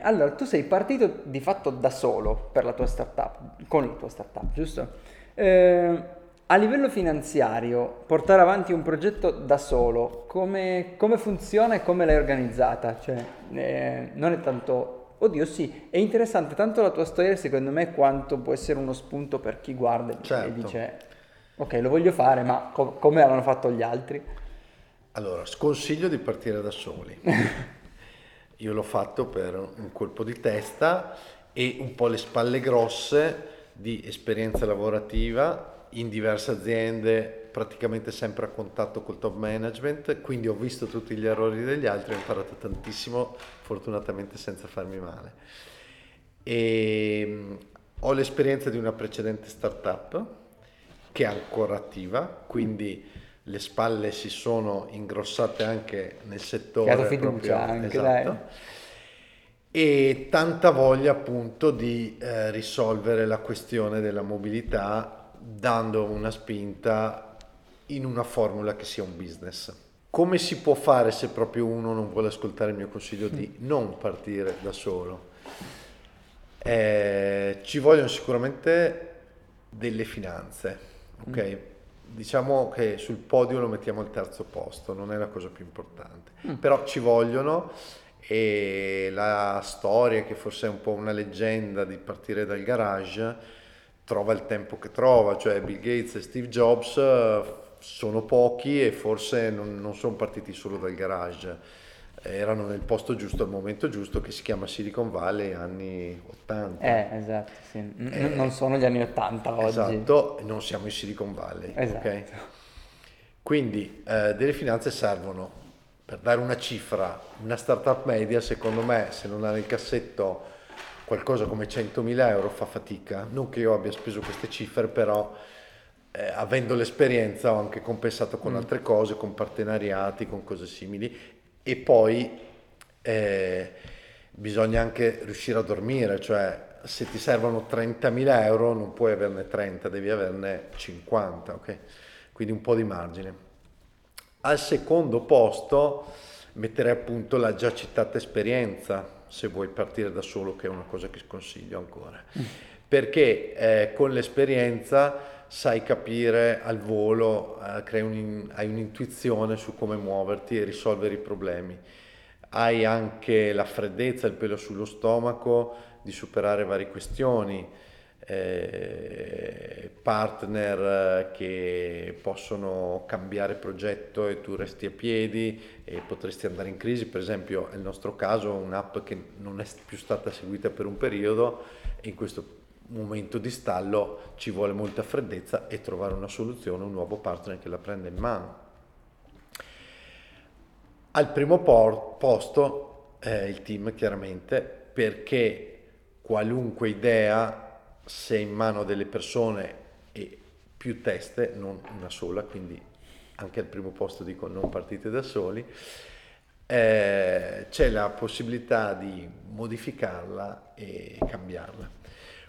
Allora, tu sei partito di fatto da solo per la tua startup, con la tua startup, giusto? A livello finanziario, portare avanti un progetto da solo, come funziona e come l'hai organizzata? Cioè, non è tanto... Oddio, sì, è interessante tanto la tua storia, secondo me, quanto può essere uno spunto per chi guarda certo. E dice ok, lo voglio fare, ma come l'hanno fatto gli altri? Allora, sconsiglio di partire da soli. Io l'ho fatto per un colpo di testa e un po' le spalle grosse di esperienza lavorativa in diverse aziende, praticamente sempre a contatto col top management, quindi ho visto tutti gli errori degli altri, ho imparato tantissimo, fortunatamente senza farmi male. E ho l'esperienza di una precedente startup che è ancora attiva, quindi le spalle si sono ingrossate anche nel settore, proprio, fiducia anche, esatto, dai. E tanta voglia appunto di risolvere la questione della mobilità dando una spinta in una formula che sia un business. Come si può fare se proprio uno non vuole ascoltare il mio consiglio di non partire da solo? Ci vogliono sicuramente delle finanze, ok? Diciamo che sul podio lo mettiamo al terzo posto, non è la cosa più importante, però ci vogliono, e la storia, che forse è un po' una leggenda di partire dal garage, trova il tempo che trova, cioè Bill Gates e Steve Jobs sono pochi e forse non sono partiti solo dal garage, erano nel posto giusto al momento giusto, che si chiama Silicon Valley, anni 80. Esatto, sì. Non sono gli anni 80 oggi. Esatto, non siamo in Silicon Valley. Esatto. Okay? Quindi delle finanze servono. Per dare una cifra, una startup media, secondo me, se non ha nel cassetto qualcosa come 100.000 euro fa fatica. Non che io abbia speso queste cifre, però... avendo l'esperienza ho anche compensato con altre cose, con partenariati, con cose simili. E poi bisogna anche riuscire a dormire, cioè se ti servono 30.000 euro non puoi averne 30, devi averne 50, ok? Quindi un po' di margine. Al secondo posto metterei appunto la già citata esperienza, se vuoi partire da solo, che è una cosa che sconsiglio ancora, perché con l'esperienza sai capire al volo, hai un'intuizione su come muoverti e risolvere i problemi. Hai anche la freddezza, il pelo sullo stomaco di superare varie questioni, partner che possono cambiare progetto e tu resti a piedi e potresti andare in crisi. Per esempio, nel nostro caso, un'app che non è più stata seguita per un periodo e in questo momento di stallo ci vuole molta freddezza e trovare una soluzione, un nuovo partner che la prenda in mano. Al primo posto il team, chiaramente, perché qualunque idea, se in mano delle persone e più teste, non una sola, quindi anche al primo posto dico non partite da soli, c'è la possibilità di modificarla e cambiarla.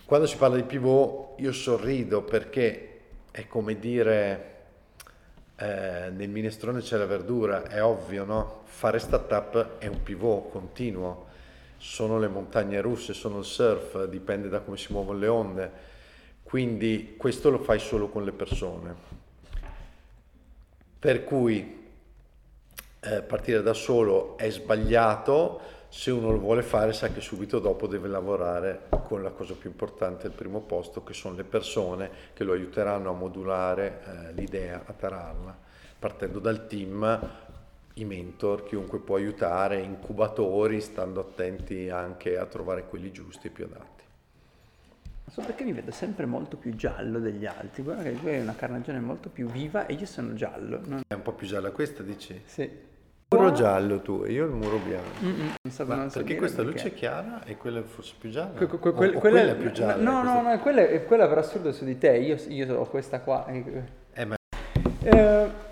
Quando si parla di pivot io sorrido, perché è come dire nel minestrone c'è la verdura, è ovvio, no? Fare startup è un pivot continuo, sono le montagne russe, sono il surf, dipende da come si muovono le onde, quindi questo lo fai solo con le persone. Per cui partire da solo è sbagliato. Se uno lo vuole fare sa che subito dopo deve lavorare con la cosa più importante al primo posto, che sono le persone che lo aiuteranno a modulare l'idea, a tararla, partendo dal team, i mentor, chiunque può aiutare, incubatori, stando attenti anche a trovare quelli giusti e più adatti. Non so perché mi vedo sempre molto più giallo degli altri, guarda che tu hai una carnagione molto più viva e io sono giallo. No? È un po' più gialla questa, dici? Sì. Il muro giallo tu e io il muro bianco. Perché questa luce è chiara e quella è forse più gialla. Quella è più gialla. No, quella per assurdo su di te. Io ho questa qua. Ma...